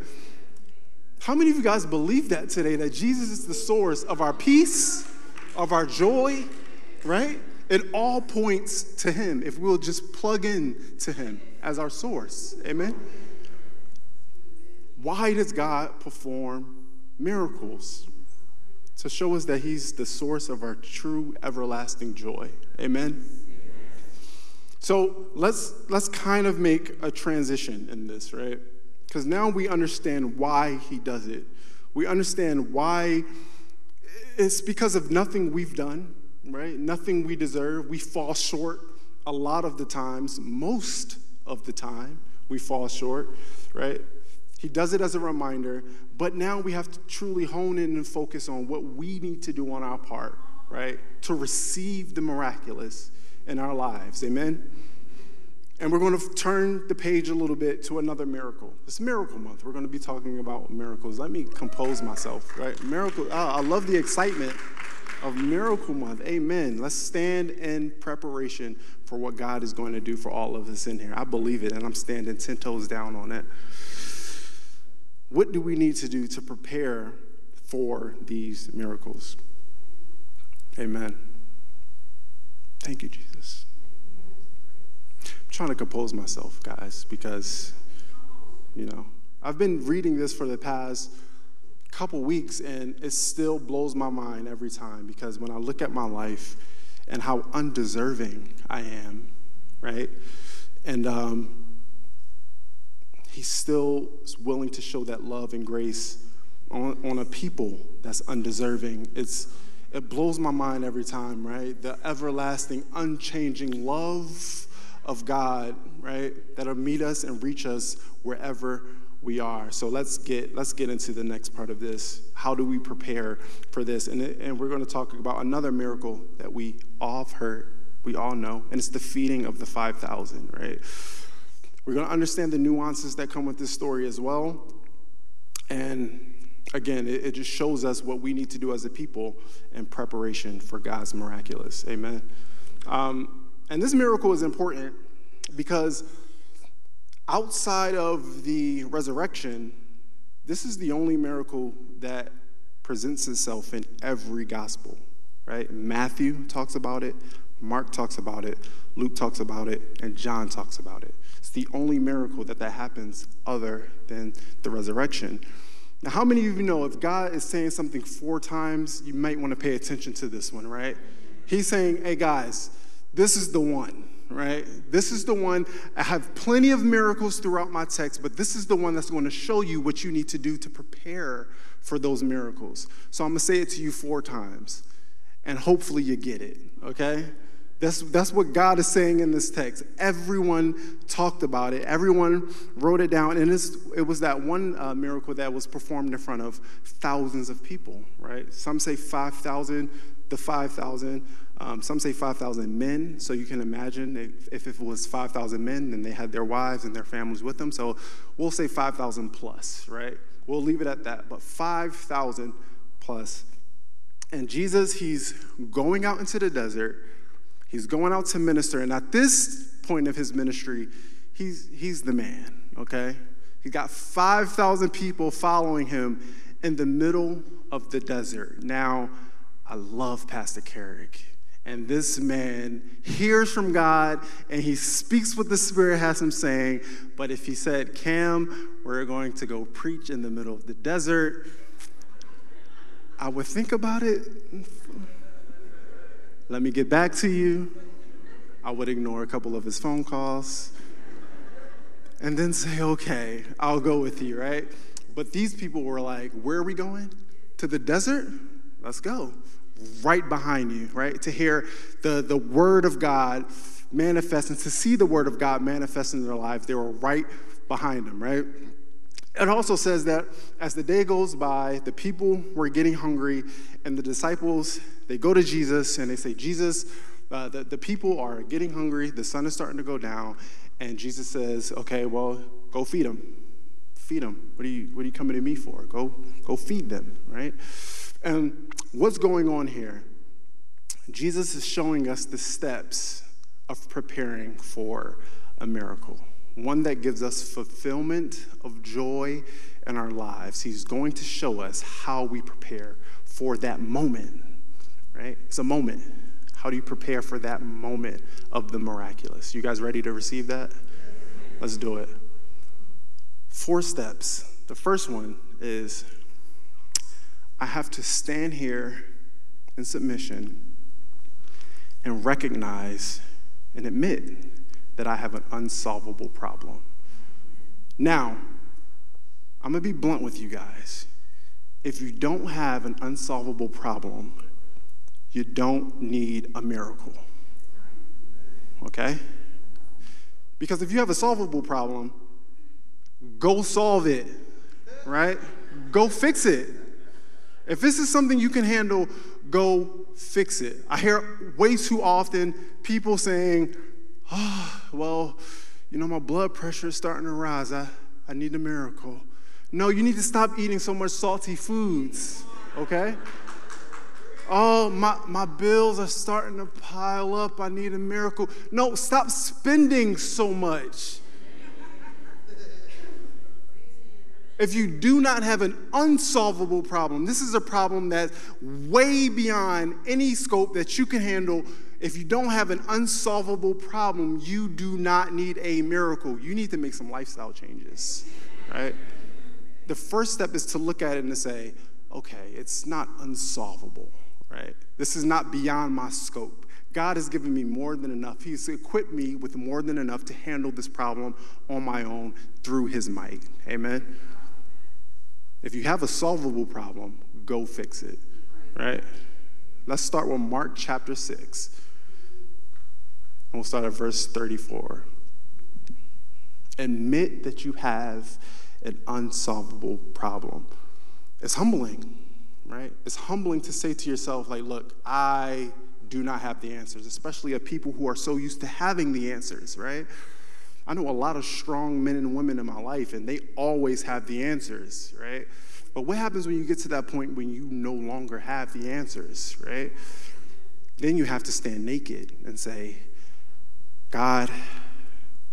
How many of you guys believe that today, that Jesus is the source of our peace, of our joy, right? It all points to him if we'll just plug in to him as our source. Amen? Why does God perform miracles? To show us that he's the source of our true everlasting joy. Amen? So let's kind of make a transition in this, right? Because now we understand why he does it. We understand why it's because of nothing we've done, right? Nothing we deserve. We fall short a lot of the times. Most of the time, we fall short, right? He does it as a reminder, but now we have to truly hone in and focus on what we need to do on our part, right? To receive the miraculous in our lives, amen? And we're going to turn the page a little bit to another miracle. It's Miracle Month. We're going to be talking about miracles. Let me compose myself, right? Miracle. I love the excitement of Miracle Month. Amen. Let's stand in preparation for what God is going to do for all of us in here. I believe it, and I'm standing 10 toes down on it. What do we need to do to prepare for these miracles? Amen. Thank you, Jesus. Trying to compose myself, guys, because, you know, I've been reading this for the past couple weeks, and it still blows my mind every time, because when I look at my life and how undeserving I am, right, and he still is willing to show that love and grace on a people that's undeserving. It blows my mind every time, right, the everlasting, unchanging love of God, right, that'll meet us and reach us wherever we are. So let's get into the next part of this. How do we prepare for this? And we're going to talk about another miracle that we all have heard, we all know, and it's the feeding of the 5,000, right? We're going to understand the nuances that come with this story as well. And again, it just shows us what we need to do as a people in preparation for God's miraculous. Amen. And this miracle is important because outside of the resurrection, this is the only miracle that presents itself in every gospel, right? Matthew talks about it, Mark talks about it, Luke talks about it, and John talks about it. It's the only miracle that happens other than the resurrection. Now, how many of you know if God is saying something 4 times, you might want to pay attention to this one, right? He's saying, hey, guys, this is the one, right? This is the one. I have plenty of miracles throughout my text, but this is the one that's going to show you what you need to do to prepare for those miracles. So I'm going to say it to you 4 times, and hopefully you get it, okay? That's what God is saying in this text. Everyone talked about it. Everyone wrote it down, and it was that one miracle that was performed in front of thousands of people, right? Some say 5,000 the 5,000. Some say 5,000 men, so you can imagine if it was 5,000 men, then they had their wives and their families with them. So we'll say 5,000 plus, right? We'll leave it at that, but 5,000 plus. And Jesus, he's going out into the desert. He's going out to minister. And at this point of his ministry, he's the man, okay? He's got 5,000 people following him in the middle of the desert. Now, I love Pastor Carrick. And this man hears from God, and he speaks what the Spirit has him saying. But if he said, Cam, we're going to go preach in the middle of the desert, I would think about it. Let me get back to you. I would ignore a couple of his phone calls and then say, okay, I'll go with you, right? But these people were like, where are we going? To the desert? Let's go. Right behind you, right? To hear the word of God manifest and to see the word of God manifest in their lives. They were right behind them, right? It also says that as the day goes by, the people were getting hungry, and the disciples, they go to Jesus, and they say, Jesus, the people are getting hungry. The sun is starting to go down, and Jesus says, okay, well, go feed them. Feed them. What are you coming to me for? Go feed them, right? And what's going on here? Jesus is showing us the steps of preparing for a miracle. One that gives us fulfillment of joy in our lives. He's going to show us how we prepare for that moment, right? It's a moment. How do you prepare for that moment of the miraculous? You guys ready to receive that? Let's do it. 4 steps. The first one is, I have to stand here in submission and recognize and admit that I have an unsolvable problem. Now, I'm going to be blunt with you guys. If you don't have an unsolvable problem, you don't need a miracle. Okay? Because if you have a solvable problem, go solve it, right? Go fix it. If this is something you can handle, go fix it. I hear way too often people saying, oh, well, you know, my blood pressure is starting to rise. I need a miracle. No, you need to stop eating so much salty foods, okay? Oh, my bills are starting to pile up. I need a miracle. No, stop spending so much. If you do not have an unsolvable problem, this is a problem that's way beyond any scope that you can handle. If you don't have an unsolvable problem, you do not need a miracle. You need to make some lifestyle changes, right? The first step is to look at it and to say, okay, it's not unsolvable, right? This is not beyond my scope. God has given me more than enough. He's equipped me with more than enough to handle this problem on my own through his might, amen? If you have a solvable problem, go fix it, right? Let's start with Mark chapter 6. And we'll start at verse 34. Admit that you have an unsolvable problem. It's humbling, right? It's humbling to say to yourself, like, look, I do not have the answers, especially of people who are so used to having the answers, right? I know a lot of strong men and women in my life, and they always have the answers, right? But what happens when you get to that point when you no longer have the answers, right? Then you have to stand naked and say, God,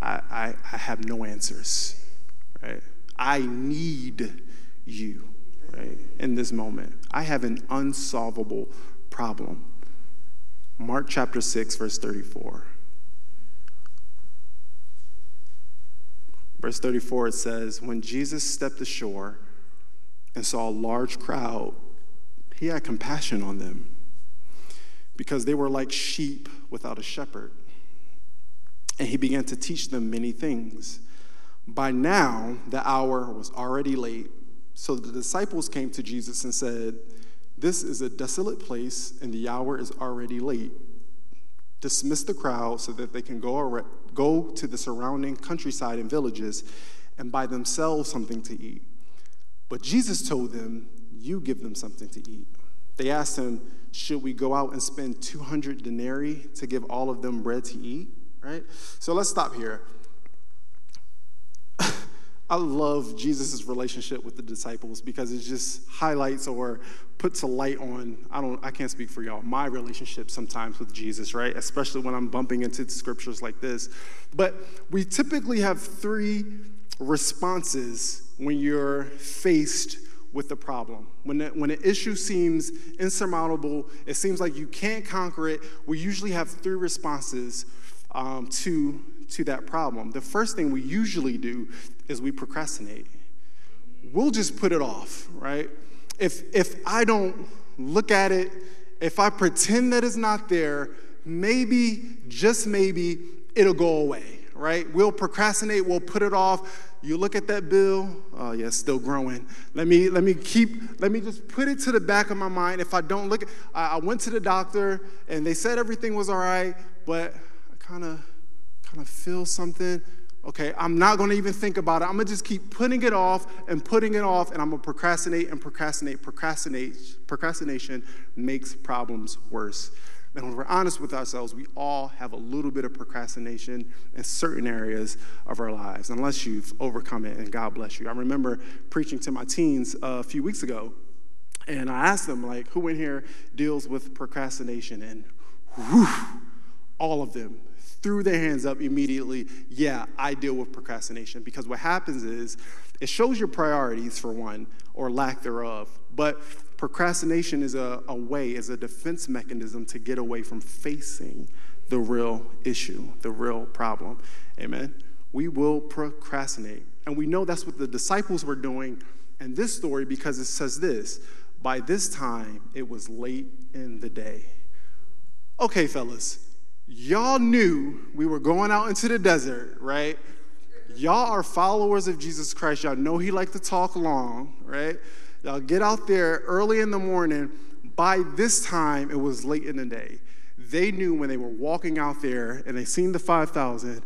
I have no answers, right? I need you, right, in this moment. I have an unsolvable problem. Mark chapter 6, verse 34. Verse 34, it says, when Jesus stepped ashore and saw a large crowd, he had compassion on them because they were like sheep without a shepherd. And he began to teach them many things. By now, the hour was already late. So the disciples came to Jesus and said, this is a desolate place, and the hour is already late. Dismiss the crowd so that they can go to the surrounding countryside and villages and buy themselves something to eat. But Jesus told them, you give them something to eat. They asked him, should we go out and spend 200 denarii to give all of them bread to eat, right? So let's stop here. I love Jesus' relationship with the disciples because it just highlights or puts a light on, I can't speak for y'all, my relationship sometimes with Jesus, right? Especially when I'm bumping into scriptures like this. But we typically have three responses when you're faced with the problem. When an issue seems insurmountable, it seems like you can't conquer it, we usually have three responses to that problem. The first thing we usually do is we procrastinate. We'll just put it off, right? If I don't look at it, if I pretend that it's not there, maybe, just maybe, it'll go away, right? We'll procrastinate, we'll put it off. You look at that bill, oh yeah, it's still growing. Let me just put it to the back of my mind. If I don't look, I went to the doctor and they said everything was all right, but I kind of feel something. Okay, I'm not going to even think about it. I'm going to just keep putting it off, and I'm going to procrastinate and procrastinate. Procrastination makes problems worse. And when we're honest with ourselves, we all have a little bit of procrastination in certain areas of our lives, unless you've overcome it, and God bless you. I remember preaching to my teens a few weeks ago, and I asked them, like, who in here deals with procrastination? And whew, all of them threw their hands up immediately. Yeah, I deal with procrastination, because what happens is it shows your priorities, for one, or lack thereof. But procrastination is a defense mechanism to get away from facing the real issue, the real problem. Amen. We will procrastinate. And we know that's what the disciples were doing in this story, because it says this: by this time, it was late in the day. Okay, fellas, y'all knew we were going out into the desert, right? Y'all are followers of Jesus Christ. Y'all know he liked to talk long, right? Y'all get out there early in the morning. By this time, it was late in the day. They knew when they were walking out there and they seen the 5,000,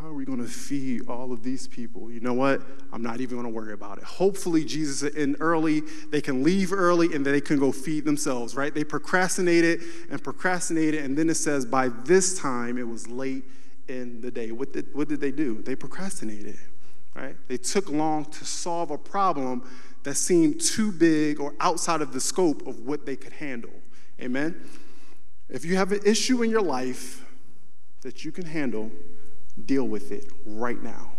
how are we going to feed all of these people? You know what? I'm not even going to worry about it. Hopefully, Jesus is in early. They can leave early and they can go feed themselves, right? They procrastinated. And then it says, by this time, it was late in the day. What did they do? They procrastinated, right? They took long to solve a problem that seemed too big or outside of the scope of what they could handle. Amen? If you have an issue in your life that you can handle, deal with it right now.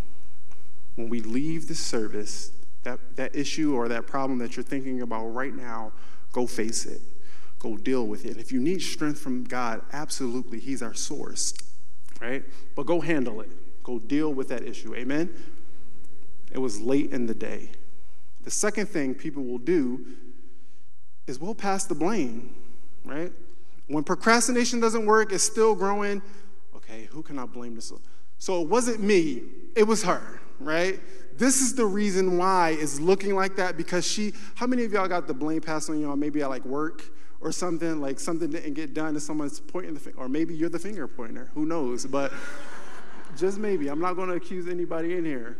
When we leave the service, that issue or that problem that you're thinking about right now, go face it. Go deal with it. If you need strength from God, absolutely, he's our source, right? But go handle it. Go deal with that issue. Amen? It was late in the day. The second thing people will do is we'll pass the blame, right? When procrastination doesn't work, it's still growing. Okay, who can I blame this on? So it wasn't me, it was her, right? This is the reason why it's looking like that, because how many of y'all got the blame passed on y'all, maybe at like work or something, like something didn't get done and someone's pointing the finger, or maybe you're the finger pointer, who knows, but just maybe. I'm not gonna accuse anybody in here.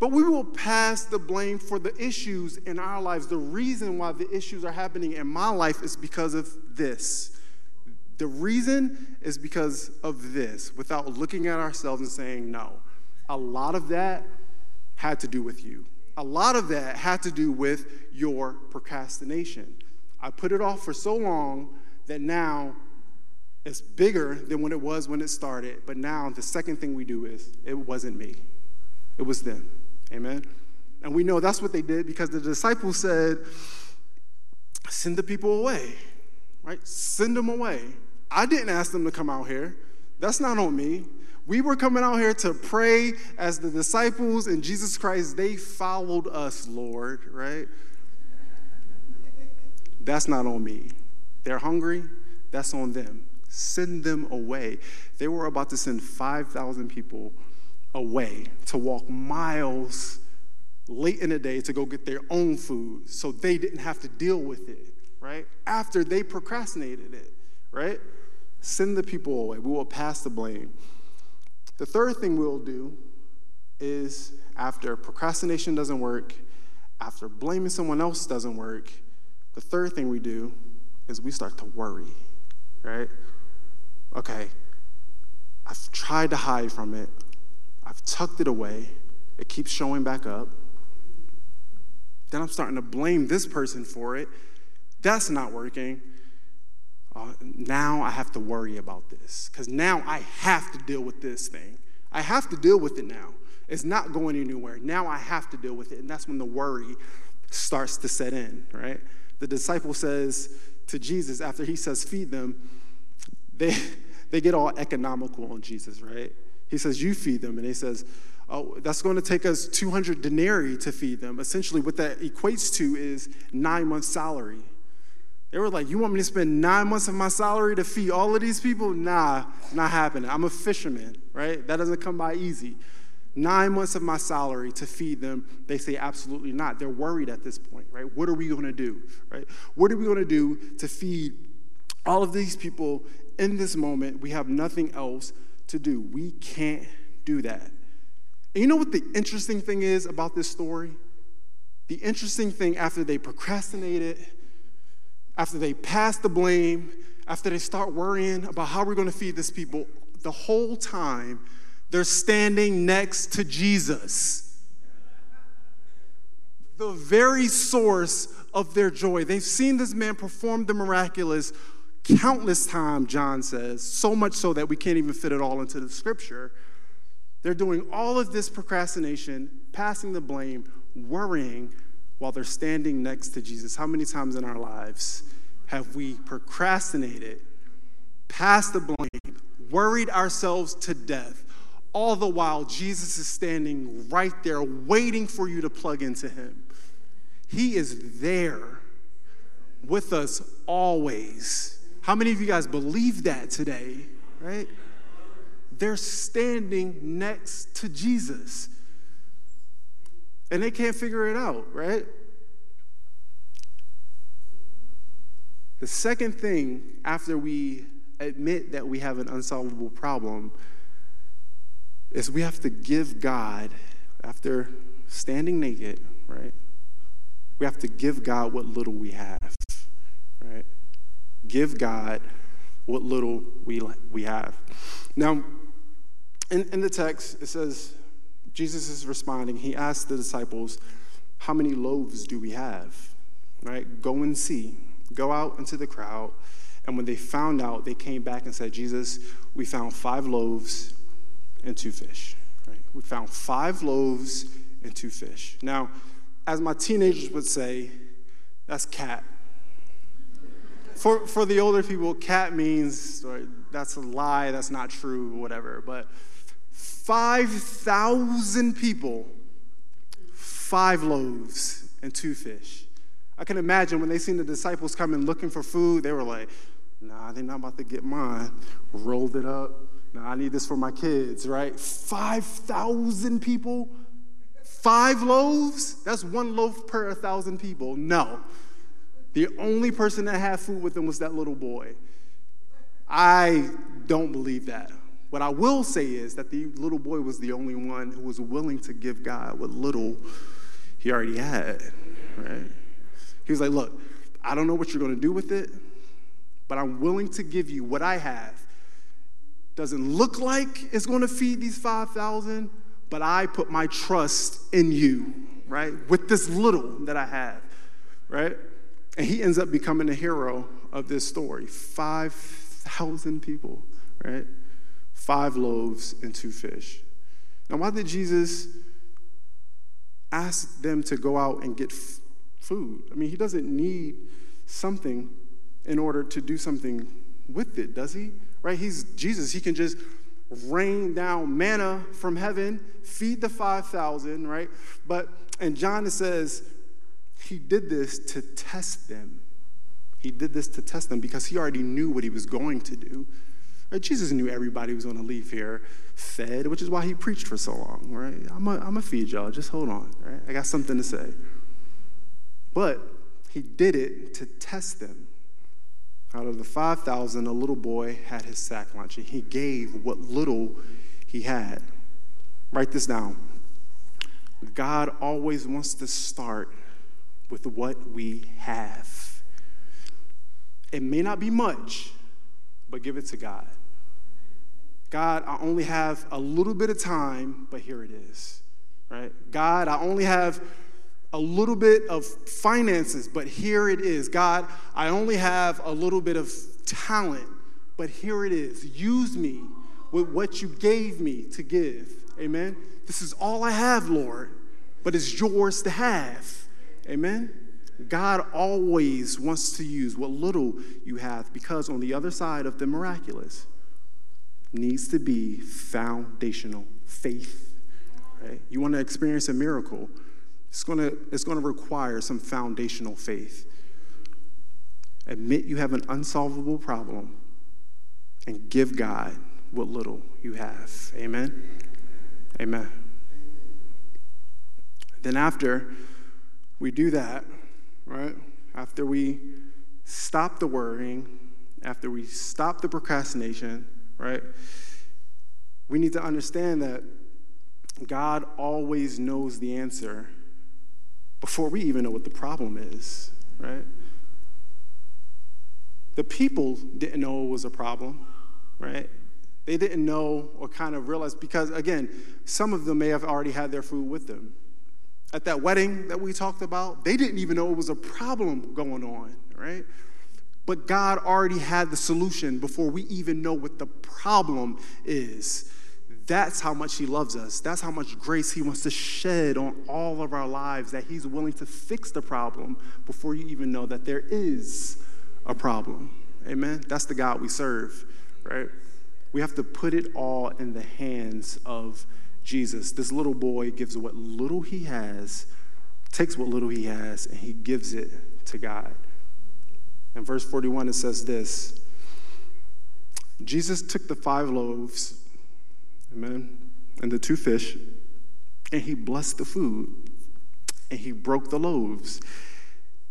But we will pass the blame for the issues in our lives. The reason why the issues are happening in my life is because of this. The reason is because of this, without looking at ourselves and saying, no, a lot of that had to do with you. A lot of that had to do with your procrastination. I put it off for so long that now it's bigger than when it was when it started. But now the second thing we do is, it wasn't me. It was them. Amen. And we know that's what they did, because the disciples said, send the people away, right? Send them away. I didn't ask them to come out here. That's not on me. We were coming out here to pray as the disciples, and Jesus Christ, they followed us, Lord, right? That's not on me. They're hungry. That's on them. Send them away. They were about to send 5,000 people away to walk miles late in the day to go get their own food, so they didn't have to deal with it, right? After they procrastinated it, right? Send the people away. We will pass the blame. The third thing we'll do is, after procrastination doesn't work, after blaming someone else doesn't work, The third thing we do is we start to worry, right? Okay, I've tried to hide from it. I've tucked it away. It keeps showing back up. Then I'm starting to blame this person for it. That's not working. Now I have to worry about this because now I have to deal with this thing. I have to deal with it now. It's not going anywhere. Now I have to deal with it. And that's when the worry starts to set in, right? The disciple says to Jesus, after he says, feed them, they get all economical on Jesus, right? He says, you feed them. And he says, oh, that's going to take us 200 denarii to feed them. Essentially what that equates to is 9 months' salary. They were like, you want me to spend 9 months of my salary to feed all of these people? Nah, not happening. I'm a fisherman, right? That doesn't come by easy. 9 months of my salary to feed them. They say absolutely not. They're worried at this point, right? What are we going to do, right? What are we going to do to feed all of these people in this moment? We have nothing else to do. We can't do that. And you know what the interesting thing is about this story? The interesting thing, after they procrastinated, after they pass the blame, after they start worrying about how we're going to feed this people, the whole time they're standing next to Jesus, the very source of their joy. They've seen this man perform the miraculous countless times, John says, so much so that we can't even fit it all into the scripture. They're doing all of this procrastination, passing the blame, worrying, while they're standing next to Jesus. How many times in our lives have we procrastinated, passed the blame, worried ourselves to death, all the while Jesus is standing right there waiting for you to plug into him? He is there with us always. How many of you guys believe that today, right? They're standing next to Jesus. And they can't figure it out, right? The second thing, after we admit that we have an unsolvable problem, is we have to give God, after standing naked, right? We have to give God what little we have, right? Give God what little we have. Now, in the text, it says, Jesus is responding. He asked the disciples, how many loaves do we have? Right? Go and see. Go out into the crowd. And when they found out, they came back and said, Jesus, we found 5 loaves and 2 fish. Right? We found 5 loaves and 2 fish. Now, as my teenagers would say, that's cat. For the older people, cat means, right, that's a lie, that's not true, whatever. But 5,000 people, 5 loaves and 2 fish. I can imagine when they seen the disciples coming looking for food, they were like, nah, they're not about to get mine. Rolled it up. Nah, I need this for my kids, right? 5,000 people, 5 loaves? That's 1 loaf per 1,000 people. No. The only person that had food with them was that little boy. I don't believe that. What I will say is that the little boy was the only one who was willing to give God what little he already had, right? He was like, look, I don't know what you're going to do with it, but I'm willing to give you what I have. Doesn't look like it's going to feed these 5,000, but I put my trust in you, right? With this little that I have, right? And he ends up becoming the hero of this story. 5,000 people, right? 5 loaves and 2 fish. Now, why did Jesus ask them to go out and get food? I mean, he doesn't need something in order to do something with it, does he? Right? He's Jesus. He can just rain down manna from heaven, feed the 5,000, right? But, and John says, he did this to test them. He did this to test them because he already knew what he was going to do. Jesus knew everybody was going to leave here fed, which is why he preached for so long, right? I'm going to feed y'all. Just hold on, right? I got something to say. But he did it to test them. Out of the 5,000, a little boy had his sack lunch, and he gave what little he had. Write this down. God always wants to start with what we have. It may not be much, but give it to God. God, I only have a little bit of time, but here it is, right? God, I only have a little bit of finances, but here it is. God, I only have a little bit of talent, but here it is. Use me with what you gave me to give. Amen? This is all I have, Lord, but it's yours to have. Amen? God always wants to use what little you have, because on the other side of the miraculous needs to be foundational faith. Right? You want to experience a miracle, it's going to require some foundational faith. Admit you have an unsolvable problem and give God what little you have. Amen? Amen. Then after we do that, right? After we stop the worrying, after we stop the procrastination, right? We need to understand that God always knows the answer before we even know what the problem is, right? The people didn't know it was a problem, right? They didn't know or kind of realize, because again, some of them may have already had their food with them. At that wedding that we talked about, they didn't even know it was a problem going on, right? But God already had the solution before we even know what the problem is. That's how much he loves us. That's how much grace he wants to shed on all of our lives, that he's willing to fix the problem before you even know that there is a problem. Amen? That's the God we serve, right? We have to put it all in the hands of Jesus. This little boy gives what little he has, takes what little he has, and he gives it to God. In verse 41, it says this: Jesus took the 5 loaves, amen, and the 2 fish, and he blessed the food, and he broke the loaves.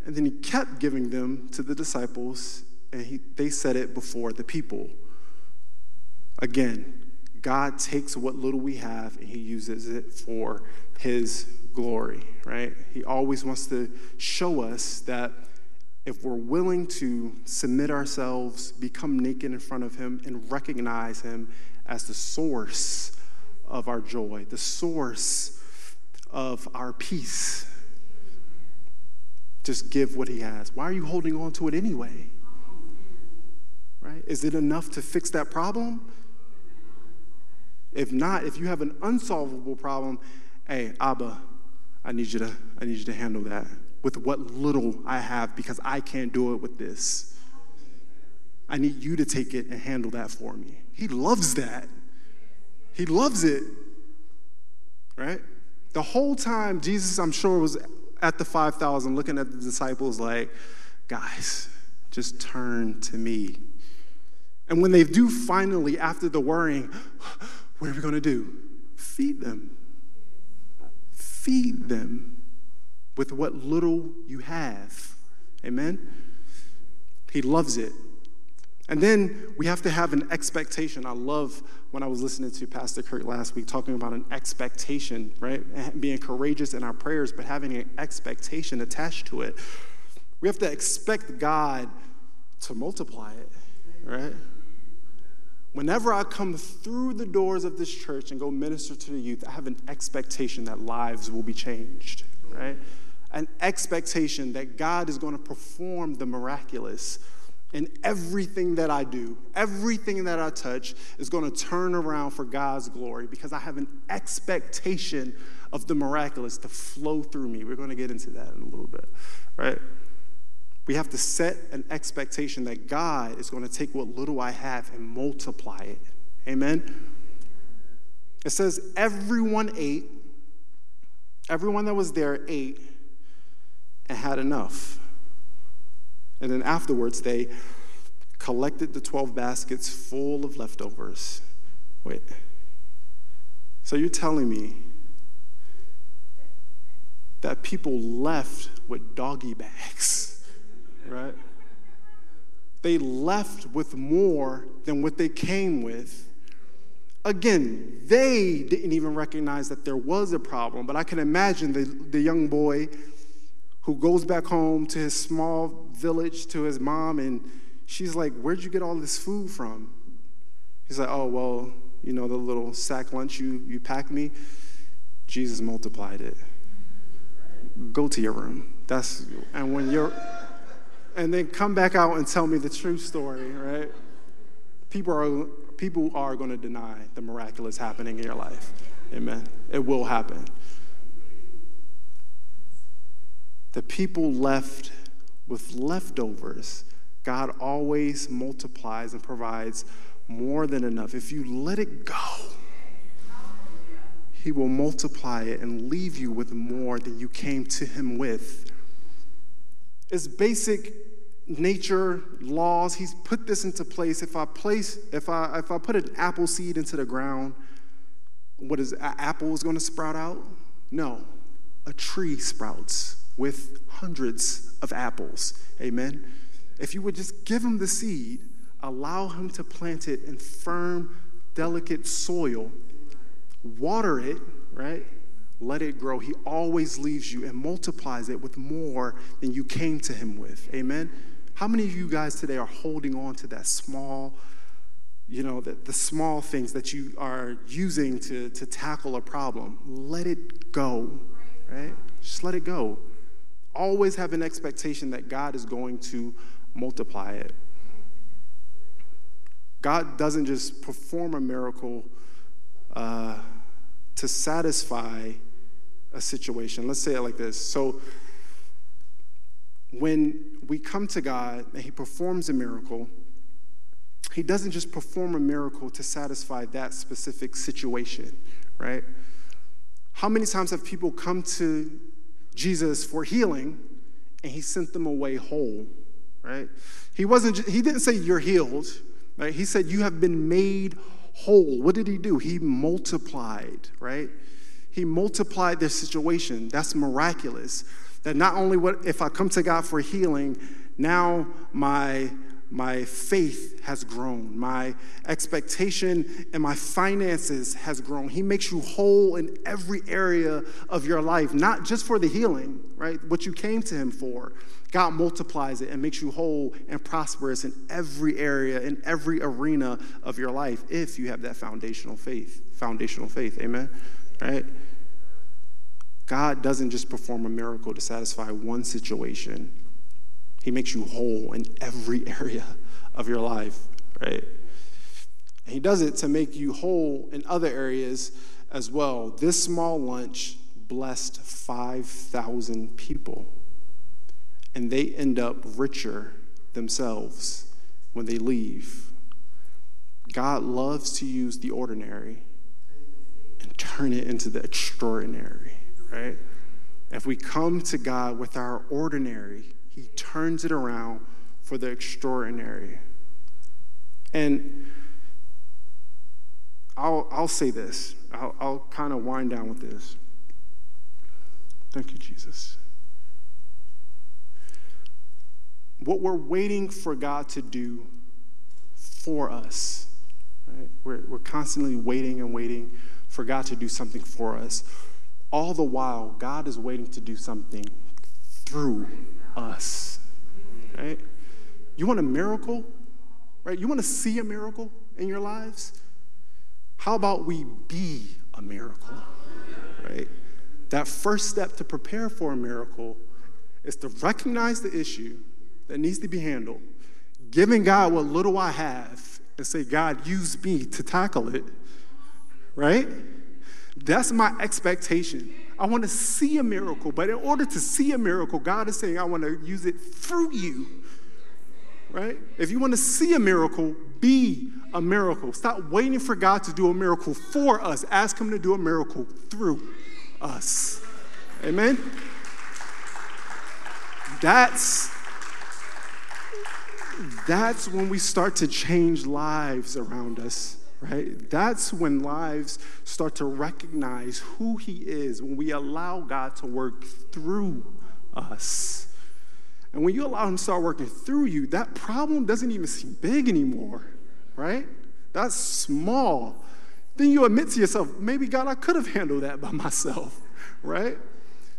And then he kept giving them to the disciples, and they set it before the people. Again, God takes what little we have and he uses it for his glory, right? He always wants to show us that if we're willing to submit ourselves, become naked in front of him, and recognize him as the source of our joy, the source of our peace, just give what he has. Why are you holding on to it anyway? Right? Is it enough to fix that problem? If not, if you have an unsolvable problem, hey, Abba, I need you to handle that with what little I have, because I can't do it with this. I need you to take it and handle that for me. He loves that. He loves it, right? The whole time Jesus, I'm sure, was at the 5,000 looking at the disciples like, guys, just turn to me. And when they do finally, after the worrying, what are we going to do? Feed them. Feed them with what little you have. Amen? He loves it. And then we have to have an expectation. I love when I was listening to Pastor Kirk last week talking about an expectation, right? Being courageous in our prayers, but having an expectation attached to it. We have to expect God to multiply it, right? Whenever I come through the doors of this church and go minister to the youth, I have an expectation that lives will be changed, right? An expectation that God is going to perform the miraculous in everything that I do. Everything that I touch is going to turn around for God's glory, because I have an expectation of the miraculous to flow through me. We're going to get into that in a little bit, right? We have to set an expectation that God is going to take what little I have and multiply it. Amen? It says everyone ate. Everyone that was there ate and had enough. And then afterwards, they collected the 12 baskets full of leftovers. Wait. So you're telling me that people left with doggy bags? Right? They left with more than what they came with. Again, they didn't even recognize that there was a problem, but I can imagine the young boy who goes back home to his small village, to his mom, and She's like, where'd you get all this food from? He's like, oh, well, you know, the little sack lunch you packed me. Jesus multiplied it. Go to your room. And then come back out and tell me the true story, right? People are going to deny the miraculous happening in your life. Amen. It will happen. The people left with leftovers. God always multiplies and provides more than enough. If you let it go, he will multiply it and leave you with more than you came to him with. It's basic nature laws. He's put this into place. If I put an apple seed into the ground, what is an apple is going to sprout out? No, a tree sprouts with hundreds of apples. Amen. If you would just give him the seed, allow him to plant it in firm, delicate soil, water it, right? Let it grow. He always leaves you and multiplies it with more than you came to him with. Amen? How many of you guys today are holding on to that small, you know, the small things that you are using to tackle a problem? Let it go, right? Just let it go. Always have an expectation that God is going to multiply it. God doesn't just perform a miracle to satisfy a situation. Let's say it like this. So when we come to God and he performs a miracle, he doesn't just perform a miracle to satisfy that specific situation, right? How many times have people come to Jesus for healing and he sent them away whole, right? He didn't say you're healed, right? He said you have been made whole. What did he do? He multiplied, right? He multiplied their situation. That's miraculous. That not only if I come to God for healing, now my faith has grown. My expectation and my finances has grown. He makes you whole in every area of your life, not just for the healing, right? What you came to him for. God multiplies it and makes you whole and prosperous in every area, in every arena of your life, if you have that foundational faith, amen, right? God doesn't just perform a miracle to satisfy one situation. He makes you whole in every area of your life, right? And he does it to make you whole in other areas as well. This small lunch blessed 5,000 people, and they end up richer themselves when they leave. God loves to use the ordinary and turn it into the extraordinary, right? If we come to God with our ordinary, he turns it around for the extraordinary. And I'll say this. I'll kind of wind down with this. Thank you, Jesus. What we're waiting for God to do for us, right? We're constantly waiting and waiting for God to do something for us. All the while, God is waiting to do something through us, right? You want a miracle, right? You want to see a miracle in your lives? How about we be a miracle, right? That first step to prepare for a miracle is to recognize the issue that needs to be handled, giving God what little I have and say, God, use me to tackle it, right? That's my expectation. I want to see a miracle, but in order to see a miracle, God is saying, I want to use it through you, right? If you want to see a miracle, be a miracle. Stop waiting for God to do a miracle for us. Ask him to do a miracle through us. Amen? That's when we start to change lives around us. Right? That's when lives start to recognize who he is, when we allow God to work through us. And when you allow him to start working through you, that problem doesn't even seem big anymore, right? That's small. Then you admit to yourself, maybe God, I could have handled that by myself, right?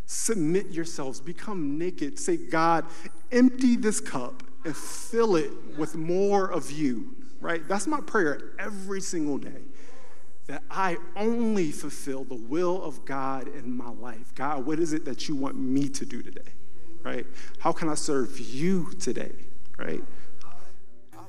Submit yourselves, become naked, say, God, empty this cup and fill it with more of you, right? That's my prayer every single day, that I only fulfill the will of God in my life. God, what is it that you want me to do today, right? How can I serve you today, right?